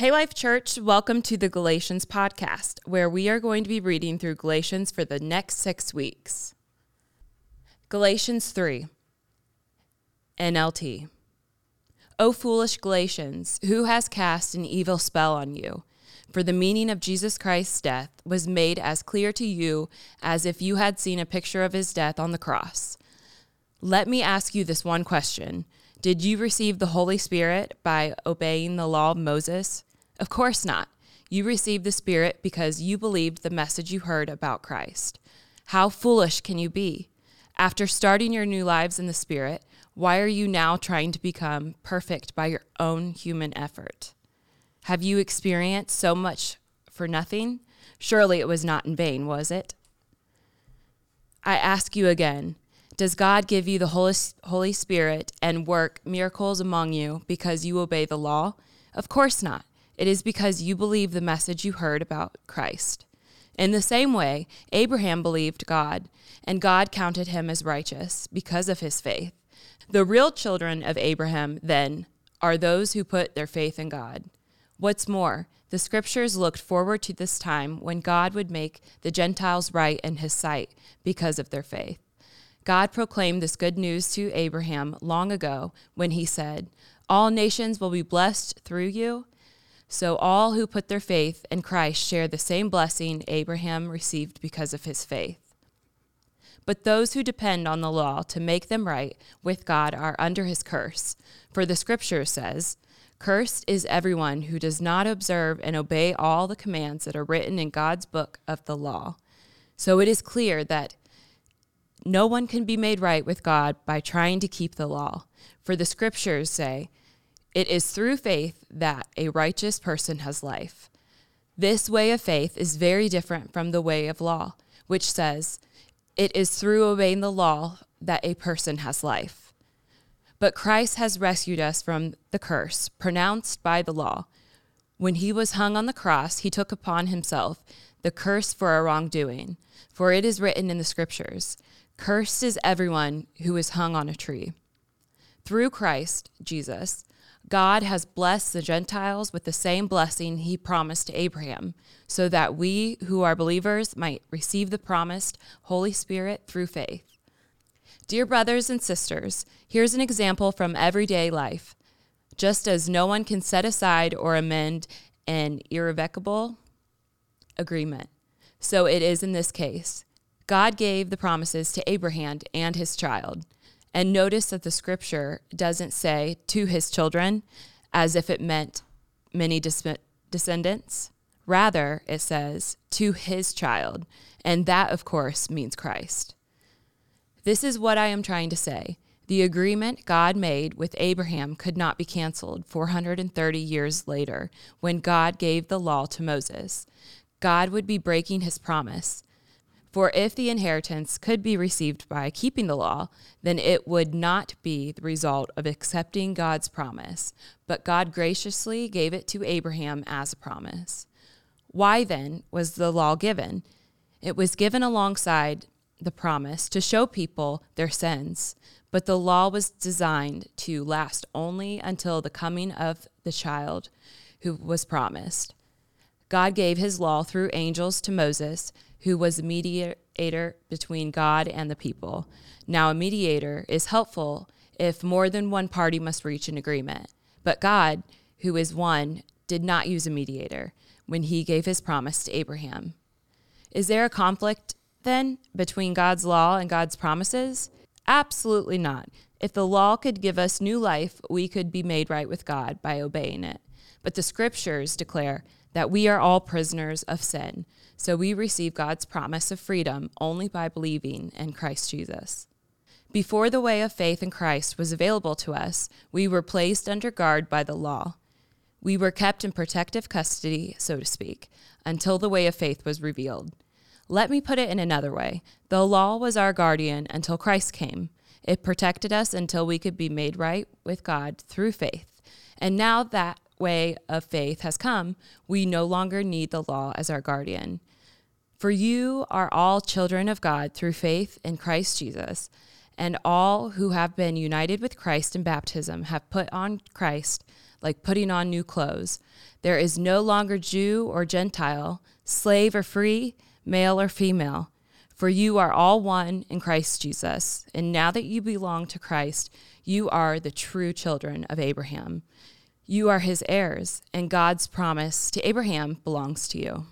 Hey Life Church, welcome to the Galatians podcast, where we are going to be reading through Galatians for the next 6 weeks. Galatians 3, NLT. O foolish Galatians, who has cast an evil spell on you? For the meaning of Jesus Christ's death was made as clear to you as if you had seen a picture of his death on the cross. Let me ask you this one question. Did you receive the Holy Spirit by obeying the law of Moses? Of course not. You received the Spirit because you believed the message you heard about Christ. How foolish can you be? After starting your new lives in the Spirit, why are you now trying to become perfect by your own human effort? Have you experienced so much for nothing? Surely it was not in vain, was it? I ask you again, does God give you the Holy Spirit and work miracles among you because you obey the law? Of course not. It is because you believe the message you heard about Christ. In the same way, Abraham believed God, and God counted him as righteous because of his faith. The real children of Abraham, then, are those who put their faith in God. What's more, the scriptures looked forward to this time when God would make the Gentiles right in his sight because of their faith. God proclaimed this good news to Abraham long ago when he said, "All nations will be blessed through you." So all who put their faith in Christ share the same blessing Abraham received because of his faith. But those who depend on the law to make them right with God are under his curse. For the scripture says, "Cursed is everyone who does not observe and obey all the commands that are written in God's book of the law." So it is clear that no one can be made right with God by trying to keep the law. For the scriptures say, "It is through faith that a righteous person has life." This way of faith is very different from the way of law, which says, "It is through obeying the law that a person has life." But Christ has rescued us from the curse pronounced by the law. When he was hung on the cross, he took upon himself the curse for our wrongdoing, for it is written in the scriptures, "Cursed is everyone who is hung on a tree." Through Christ Jesus, God has blessed the Gentiles with the same blessing he promised to Abraham, so that we who are believers might receive the promised Holy Spirit through faith. Dear brothers and sisters, here's an example from everyday life. Just as no one can set aside or amend an irrevocable agreement, so it is in this case. God gave the promises to Abraham and his child. And notice that the scripture doesn't say "to his children" as if it meant many descendants. Rather, it says "to his child." And that, of course, means Christ. This is what I am trying to say. The agreement God made with Abraham could not be canceled 430 years later when God gave the law to Moses. God would be breaking his promise. For if the inheritance could be received by keeping the law, then it would not be the result of accepting God's promise, but God graciously gave it to Abraham as a promise. Why then was the law given? It was given alongside the promise to show people their sins, but the law was designed to last only until the coming of the child who was promised. God gave his law through angels to Moses, who was a mediator between God and the people. Now a mediator is helpful if more than one party must reach an agreement. But God, who is one, did not use a mediator when he gave his promise to Abraham. Is there a conflict, then, between God's law and God's promises? Absolutely not. If the law could give us new life, we could be made right with God by obeying it. But the scriptures declare that we are all prisoners of sin, so we receive God's promise of freedom only by believing in Christ Jesus. Before the way of faith in Christ was available to us, we were placed under guard by the law. We were kept in protective custody, so to speak, until the way of faith was revealed. Let me put it in another way. The law was our guardian until Christ came. It protected us until we could be made right with God through faith. And now that way of faith has come, we no longer need the law as our guardian. For you are all children of God through faith in Christ Jesus, and all who have been united with Christ in baptism have put on Christ like putting on new clothes. There is no longer Jew or Gentile, slave or free, male or female, for you are all one in Christ Jesus. And now that you belong to Christ, you are the true children of Abraham. You are his heirs, and God's promise to Abraham belongs to you.